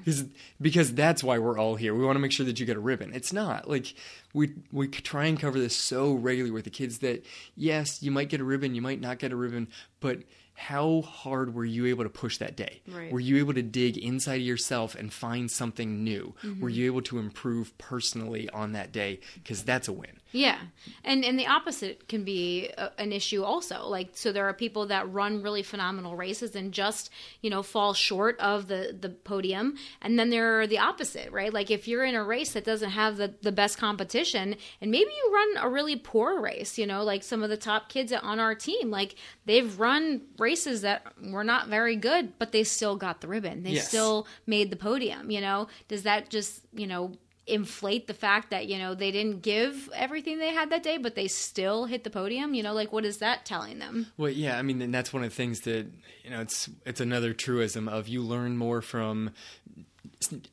Because that's why we're all here. We want to make sure that you get a ribbon. It's not. Like, we try and cover this so regularly with the kids that, yes, you might get a ribbon, you might not get a ribbon, but how hard were you able to push that day? Right. Were you able to dig inside of yourself and find something new? Mm-hmm. Were you able to improve personally on that day? Because that's a win. Yeah. And the opposite can be an issue also. Like, so there are people that run really phenomenal races and just, you know, fall short of the podium. And then there are the opposite, right? Like, if you're in a race that doesn't have the best competition and maybe you run a really poor race, you know, like some of the top kids on our team, like they've run races that were not very good, but they still got the ribbon. They still made the podium, you know? Does that just, you know, inflate the fact that, you know, they didn't give everything they had that day, but they still hit the podium? You know, like, what is that telling them? Well, yeah, I mean, and that's one of the things that, you know, it's another truism of you learn more from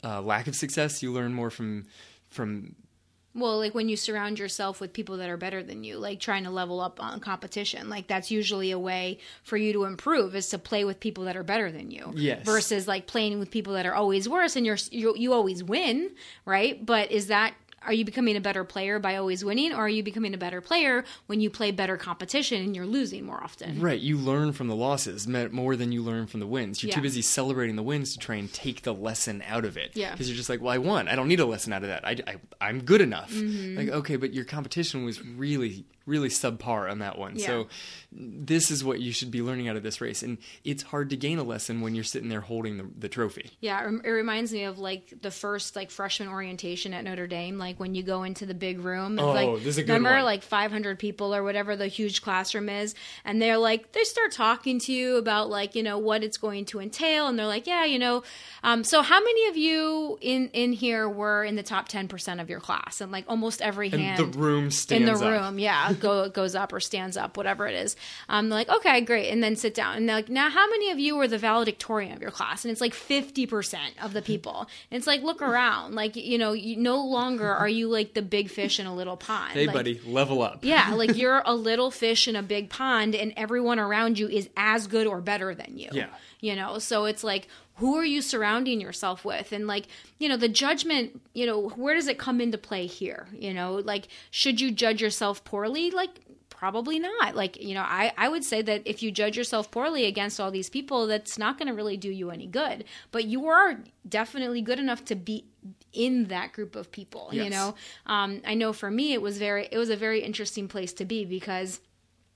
lack of success. You learn more from well, like when you surround yourself with people that are better than you, like trying to level up on competition, like that's usually a way for you to improve is to play with people that are better than you. Yes. Versus like playing with people that are always worse and you always win, right? But are you becoming a better player by always winning, or are you becoming a better player when you play better competition and you're losing more often? Right. You learn from the losses more than you learn from the wins. You're too busy celebrating the wins to try and take the lesson out of it. Yeah. Because you're just like, well, I won. I don't need a lesson out of that. I'm good enough. Mm-hmm. Like, okay, but your competition was really, really subpar on that one. Yeah. So this is what you should be learning out of this race. And it's hard to gain a lesson when you're sitting there holding the trophy. Yeah. It reminds me of like the first like freshman orientation at Notre Dame. Like when you go into the big room, and this is a good remember one. Like 500 people or whatever the huge classroom is. And they're like, they start talking to you about like, you know, what it's going to entail. And they're like, yeah, you know, so how many of you in here were in the top 10% of your class? And like almost every hand in the room stands up. Yeah. Goes up or stands up, whatever it is. Like, okay, great. And then sit down. And they're like, now how many of you were the valedictorian of your class? And it's like 50% of the people. And it's like, look around. Like, you know, you no longer are you like the big fish in a little pond. Hey, like, buddy, level up. Yeah, like you're a little fish in a big pond and everyone around you is as good or better than you. Yeah. You know, so it's like, who are you surrounding yourself with? And like, you know, the judgment, you know, where does it come into play here? You know, like, should you judge yourself poorly? Like, probably not. Like, you know, I would say that if you judge yourself poorly against all these people, that's not going to really do you any good. But you are definitely good enough to be in that group of people, yes. you know? I know for me, it was a very interesting place to be because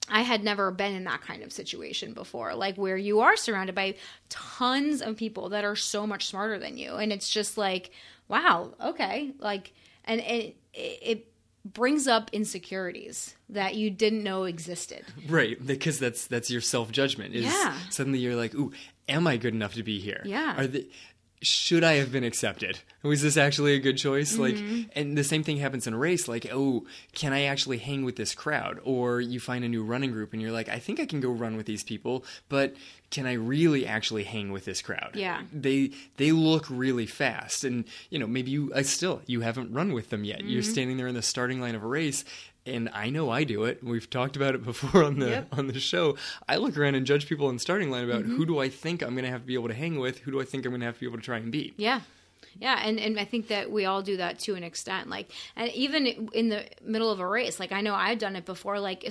I had never been in that kind of situation before, like where you are surrounded by tons of people that are so much smarter than you. And it's just like, wow, okay. Like, and it brings up insecurities that you didn't know existed. Right. Because that's your self-judgment is yeah. suddenly you're like, ooh, am I good enough to be here? Yeah. Should I have been accepted? Was this actually a good choice? Mm-hmm. Like, and the same thing happens in a race. Like, oh, can I actually hang with this crowd? Or you find a new running group and you're like, I think I can go run with these people, but can I really actually hang with this crowd? Yeah. They look really fast. And, you know, maybe you haven't run with them yet. Mm-hmm. You're standing there in the starting line of a race. And I know I do it. We've talked about it before on the show. I look around and judge people in the starting line about mm-hmm. who do I think I'm going to have to be able to hang with? Who do I think I'm going to have to be able to try and beat? Yeah. Yeah. And I think that we all do that to an extent. Like, and even in the middle of a race, like I know I've done it before, like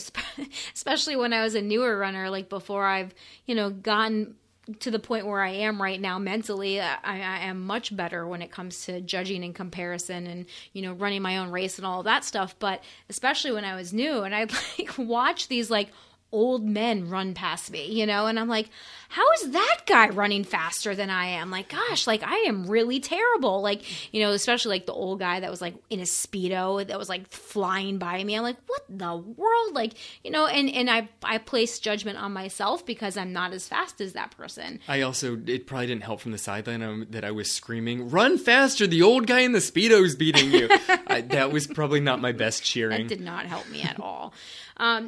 especially when I was a newer runner, like before I've, you know, gotten to the point where I am right now mentally, I am much better when it comes to judging and comparison and, you know, running my own race and all of that stuff. But especially when I was new and I'd like watch these like old men run past me, you know, and I'm like, how is that guy running faster than I am? Like, gosh, like I am really terrible. Like, you know, especially like the old guy that was like in a Speedo that was like flying by me. I'm like, what the world? Like, you know, and I place judgment on myself because I'm not as fast as that person. I also, it probably didn't help from the sideline that I was screaming, run faster, the old guy in the Speedo's beating you. That was probably not my best cheering. That did not help me at all.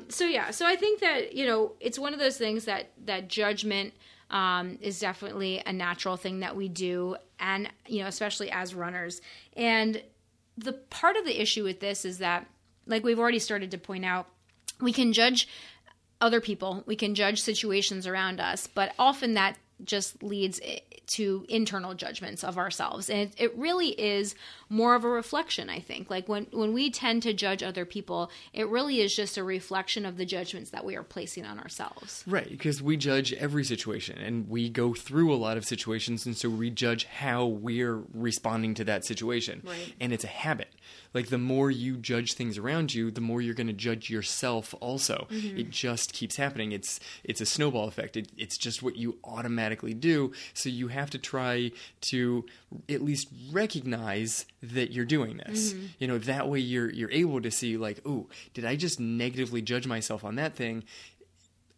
So I think that, you know, it's one of those things that judgment is definitely a natural thing that we do. And, you know, especially as runners. And the part of the issue with this is that, like we've already started to point out, we can judge other people. We can judge situations around us. But often that just leads to internal judgments of ourselves. And it really is more of a reflection, I think. Like when we tend to judge other people, it really is just a reflection of the judgments that we are placing on ourselves. Right, because we judge every situation and we go through a lot of situations. And so we judge how we're responding to that situation. Right. And it's a habit. Like the more you judge things around you, the more you're going to judge yourself also. Mm-hmm. It just keeps happening. It's a snowball effect. It's just what you automatically do. So you have to try to at least recognize that you're doing this. Mm-hmm. You know, that way you're able to see like, oh, did I just negatively judge myself on that thing?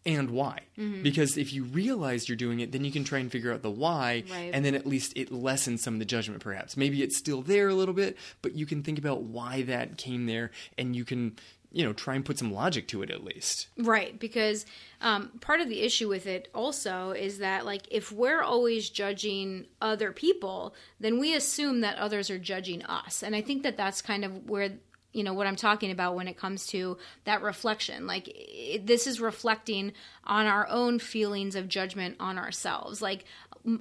And why? Mm-hmm. Because if you realize you're doing it, then you can try and figure out the why, right. And then at least it lessens some of the judgment perhaps. Maybe it's still there a little bit, but you can think about why that came there and you can, you know, try and put some logic to it at least. Right, because part of the issue with it also is that like if we're always judging other people, then we assume that others are judging us. And I think that that's kind of where you know, what I'm talking about when it comes to that reflection, like this is reflecting on our own feelings of judgment on ourselves. Like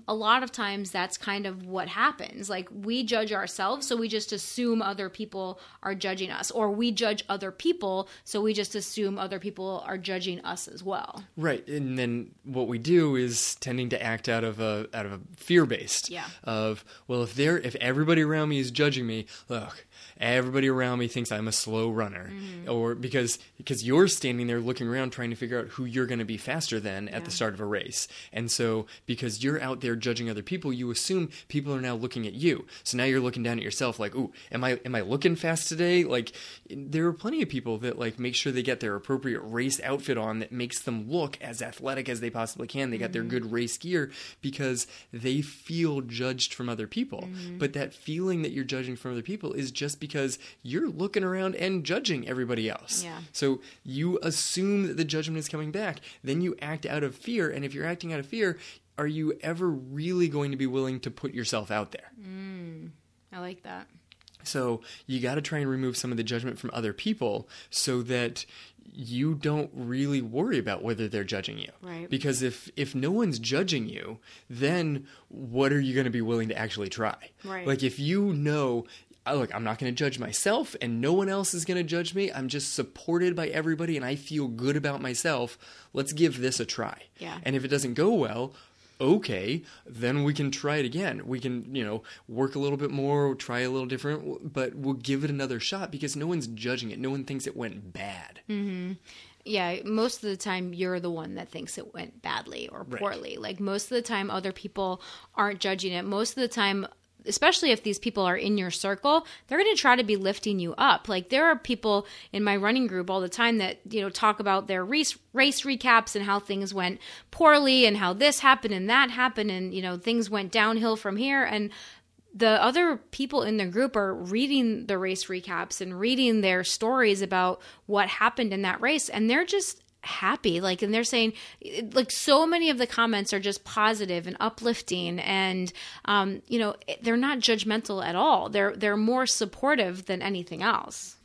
a lot of times that's kind of what happens. Like we judge ourselves. So we just assume other people are judging us, or we judge other people. So we just assume other people are judging us as well. Right. And then what we do is tending to act out of a fear based of, well, if everybody around me is judging me, look, everybody around me thinks I'm a slow runner, mm-hmm. or because you're standing there looking around trying to figure out who you're going to be faster than at the start of a race. And so because you're out there judging other people, you assume people are now looking at you. So now you're looking down at yourself like, ooh, am I looking fast today? Like there are plenty of people that like make sure they get their appropriate race outfit on that makes them look as athletic as they possibly can. They got mm-hmm. their good race gear because they feel judged from other people. Mm-hmm. But that feeling that you're judging from other people is just because you're looking around and judging everybody else. Yeah. So you assume that the judgment is coming back. Then you act out of fear. And if you're acting out of fear, are you ever really going to be willing to put yourself out there? I like that. So you got to try and remove some of the judgment from other people so that you don't really worry about whether they're judging you. Right. Because if no one's judging you, then what are you going to be willing to actually try? Right. Like if you know, look, I'm not going to judge myself and no one else is going to judge me. I'm just supported by everybody and I feel good about myself. Let's give this a try. Yeah. And if it doesn't go well, okay, then we can try it again. We can, you know, work a little bit more, try a little different, but we'll give it another shot because no one's judging it. No one thinks it went bad. Mm-hmm. Yeah, most of the time you're the one that thinks it went badly or poorly. Right. Like most of the time other people aren't judging it. Most of the time, especially if these people are in your circle, they're going to try to be lifting you up. Like there are people in my running group all the time that, you know, talk about their race recaps and how things went poorly and how this happened and that happened and, you know, things went downhill from here. And the other people in the group are reading the race recaps and reading their stories about what happened in that race. And they're just happy. Like, and they're saying, like, so many of the comments are just positive and uplifting and, you know, they're not judgmental at all. They're more supportive than anything else.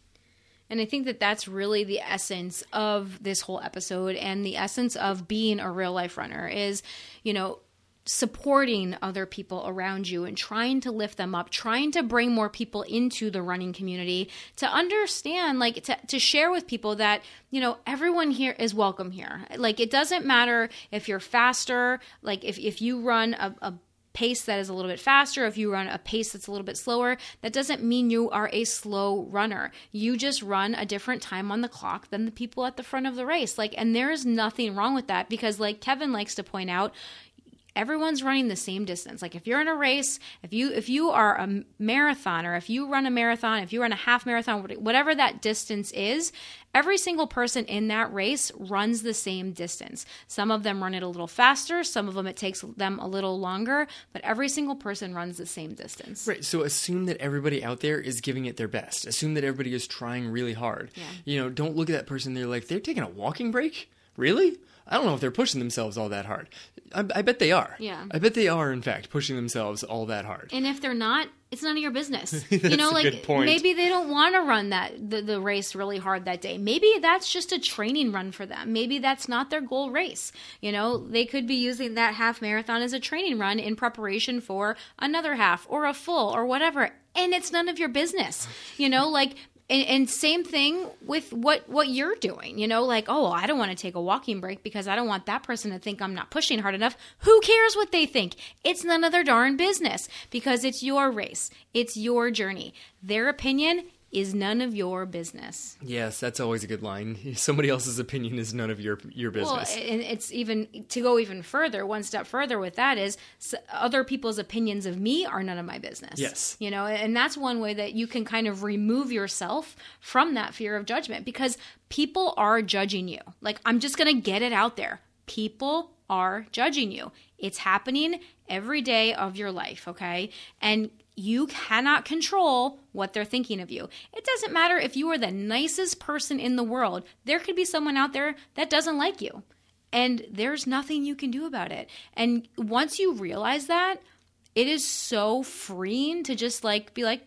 And I think that that's really the essence of this whole episode and the essence of being a real life runner is, you know, supporting other people around you and trying to lift them up, trying to bring more people into the running community to understand, like to share with people that, you know, everyone here is welcome here. Like it doesn't matter if you're faster, like if you run a pace that is a little bit faster, if you run a pace that's a little bit slower, that doesn't mean you are a slow runner. You just run a different time on the clock than the people at the front of the race. Like, and there is nothing wrong with that because like Kevin likes to point out, everyone's running the same distance. Like if you're in a race, if you are a marathoner, if you run a marathon, if you run a half marathon, whatever that distance is, every single person in that race runs the same distance. Some of them run it a little faster. Some of them, it takes them a little longer, but every single person runs the same distance. Right. So assume that everybody out there is giving it their best. Assume that everybody is trying really hard. Yeah. You know, don't look at that person. They're like, they're taking a walking break? Really? I don't know if they're pushing themselves all that hard. I bet they are. Yeah. I bet they are, in fact, pushing themselves all that hard. And if they're not, it's none of your business. You know, like maybe they don't want to run the race really hard that day. Maybe that's just a training run for them. Maybe that's not their goal race. You know, they could be using that half marathon as a training run in preparation for another half or a full or whatever. And it's none of your business. You know, like... And same thing with what you're doing, you know, like, oh, well, I don't want to take a walking break because I don't want that person to think I'm not pushing hard enough. Who cares what they think? It's none of their darn business because it's your race. It's your journey. Their opinion is none of your business. Yes, that's always a good line. Somebody else's opinion is none of your business. Well, and it's even to go even further, one step further with that is other people's opinions of me are none of my business. Yes. You know, and that's one way that you can kind of remove yourself from that fear of judgment because people are judging you. Like, I'm just going to get it out there. People are judging you. It's happening every day of your life, okay? And you cannot control what they're thinking of you. It doesn't matter if you are the nicest person in the world. There could be someone out there that doesn't like you. And there's nothing you can do about it. And once you realize that, it is so freeing to just like be like,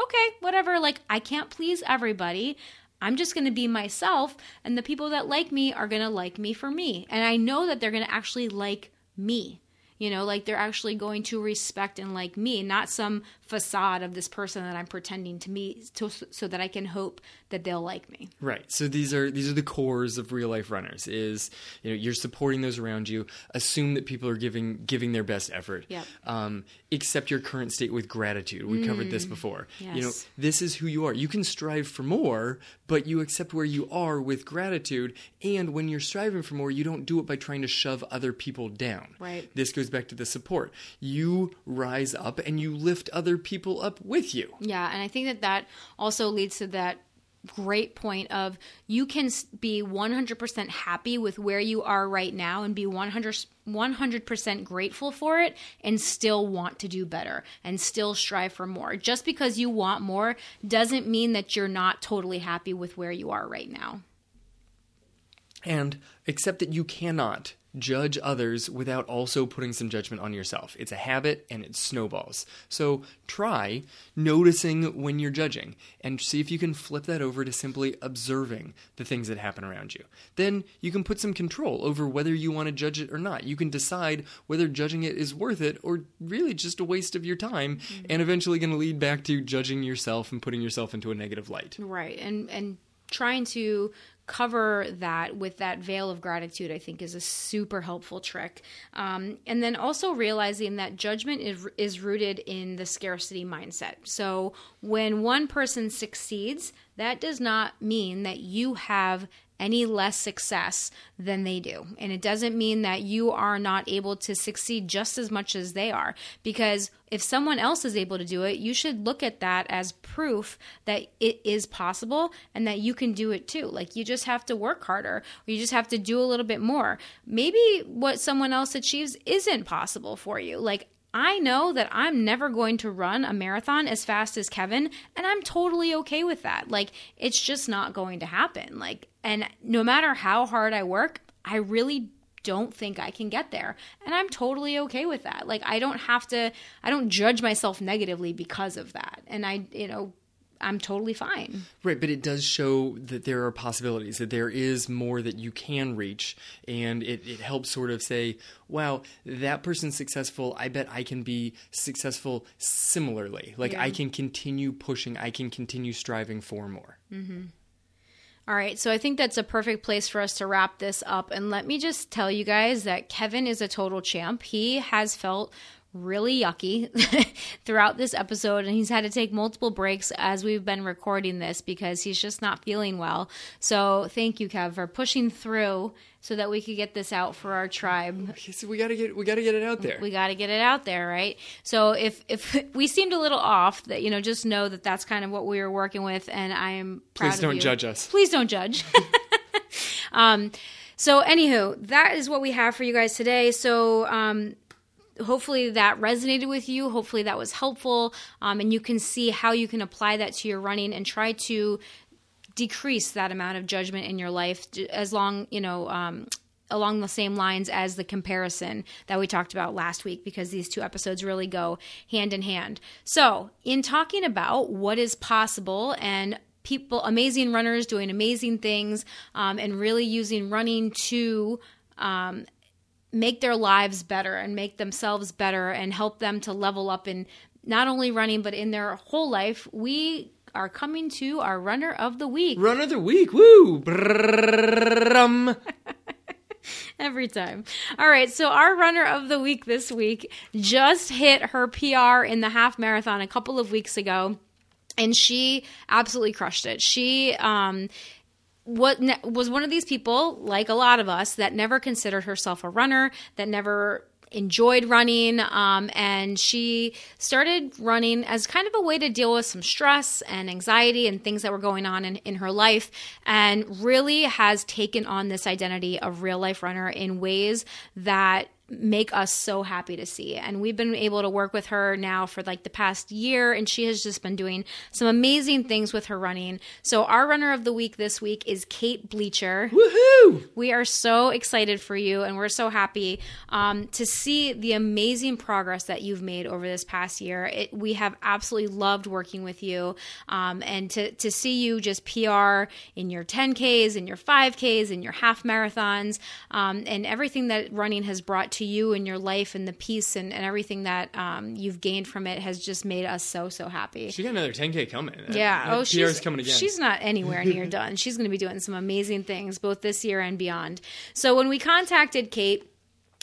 okay, whatever. Like I can't please everybody. I'm just going to be myself. And the people that like me are going to like me for me. And I know that they're going to actually like me. You know, like they're actually going to respect and like me, not some facade of this person that I'm pretending to meet so that I can hope that they'll like me. Right. So these are the cores of real life runners is, you know, you're supporting those around you. Assume that people are giving their best effort. Yep. Accept your current state with gratitude. We covered this before. Yes. You know, this is who you are. You can strive for more, but you accept where you are with gratitude. And when you're striving for more, you don't do it by trying to shove other people down. Right. This goes back to the support. You rise up and you lift other people up with you. Yeah, and I think that also leads to that great point of you can be 100% happy with where you are right now and be 100% grateful for it and still want to do better and still strive for more. Just because you want more doesn't mean that you're not totally happy with where you are right now. And except that you cannot judge others without also putting some judgment on yourself. It's a habit and it snowballs. So try noticing when you're judging and see if you can flip that over to simply observing the things that happen around you. Then you can put some control over whether you want to judge it or not. You can decide whether judging it is worth it or really just a waste of your time and eventually going to lead back to judging yourself and putting yourself into a negative light. Right. And trying to cover that with that veil of gratitude, I think, is a super helpful trick. And then also realizing that judgment is rooted in the scarcity mindset. So when one person succeeds, that does not mean that you have any less success than they do. And it doesn't mean that you are not able to succeed just as much as they are. Because if someone else is able to do it, you should look at that as proof that it is possible and that you can do it too. Like, you just have to work harder, or you just have to do a little bit more. Maybe what someone else achieves isn't possible for you. Like, I know that I'm never going to run a marathon as fast as Kevin, and I'm totally okay with that. Like, it's just not going to happen. Like, and no matter how hard I work, I really don't think I can get there. And I'm totally okay with that. Like, I don't judge myself negatively because of that. And I'm totally fine. Right. But it does show that there are possibilities, that there is more that you can reach. And it helps sort of say, wow, that person's successful. I bet I can be successful similarly. Like, yeah. I can continue pushing. I can continue striving for more. Mm-hmm. All right, so I think that's a perfect place for us to wrap this up. And let me just tell you guys that Kevin is a total champ. He has felt really yucky throughout this episode, and he's had to take multiple breaks as we've been recording this because he's just not feeling well. So thank you, Kev, for pushing through so that we could get this out for our tribe. Okay, so we gotta get it out there. We gotta get it out there, right? So if we seemed a little off, that just know that that's kind of what we were working with, and I am proud of you. Please don't judge us. Please don't judge. So anywho, that is what we have for you guys today. So hopefully that resonated with you. Hopefully that was helpful. And you can see how you can apply that to your running and try to decrease that amount of judgment in your life as long, along the same lines as the comparison that we talked about last week, because these two episodes really go hand in hand. So in talking about what is possible and people, amazing runners doing amazing things, and really using running to, make their lives better and make themselves better and help them to level up in not only running, but in their whole life, we are coming to our Runner of the Week. Runner of the Week. Woo. Every time. All right. So our Runner of the Week this week just hit her PR in the half marathon a couple of weeks ago, and she absolutely crushed it. She, was one of these people, like a lot of us, that never considered herself a runner, that never enjoyed running, and she started running as kind of a way to deal with some stress and anxiety and things that were going on in her life, and really has taken on this identity of real life runner in ways that make us so happy to see. And we've been able to work with her now for like the past year, and she has just been doing some amazing things with her running. So our Runner of the Week this week is Kate Bleacher. Woohoo! We are so excited for you, and we're so happy to see the amazing progress that you've made over this past year. We have absolutely loved working with you, and to see you just PR in your 10Ks, in your 5Ks, in your half marathons, and everything that running has brought to you and your life, and the peace and everything that you've gained from it has just made us so happy. She got another 10K coming. Yeah. That PR's coming again. She's not anywhere near done. She's going to be doing some amazing things both this year and beyond. So when we contacted Kate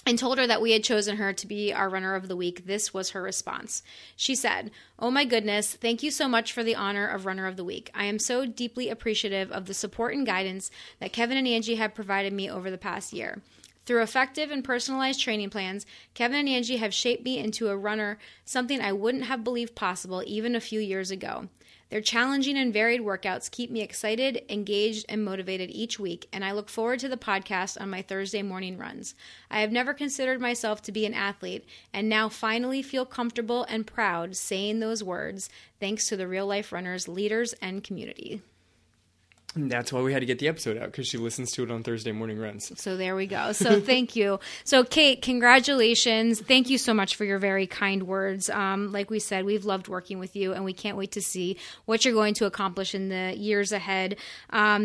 and told her that we had chosen her to be our Runner of the Week, this was her response. She said, "Oh my goodness, thank you so much for the honor of Runner of the Week. I am so deeply appreciative of the support and guidance that Kevin and Angie have provided me over the past year. Through effective and personalized training plans, Kevin and Angie have shaped me into a runner, something I wouldn't have believed possible even a few years ago. Their challenging and varied workouts keep me excited, engaged, and motivated each week, and I look forward to the podcast on my Thursday morning runs. I have never considered myself to be an athlete, and now finally feel comfortable and proud saying those words, thanks to the Real Life Runners, leaders, and community." And that's why we had to get the episode out, because she listens to it on Thursday morning runs. So there we go. So thank you. So Kate, congratulations. Thank you so much for your very kind words. Like we said, we've loved working with you, and we can't wait to see what you're going to accomplish in the years ahead.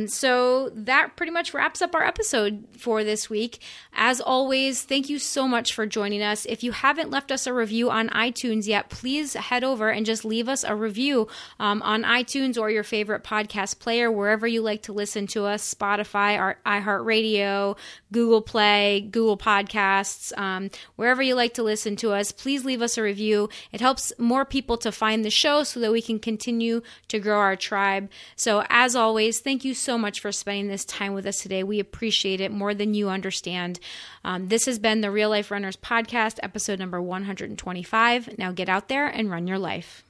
So that pretty much wraps up our episode for this week. As always, thank you so much for joining us. If you haven't left us a review on iTunes yet, please head over and just leave us a review on iTunes or your favorite podcast player, wherever you you like to listen to us, Spotify, our iHeartRadio, Google Play, Google Podcasts, wherever you like to listen to us, please leave us a review. It helps more people to find the show so that we can continue to grow our tribe. So as always, thank you so much for spending this time with us today. We appreciate it more than you understand. This has been the Real Life Runners Podcast, episode number 125. Now get out there and run your life.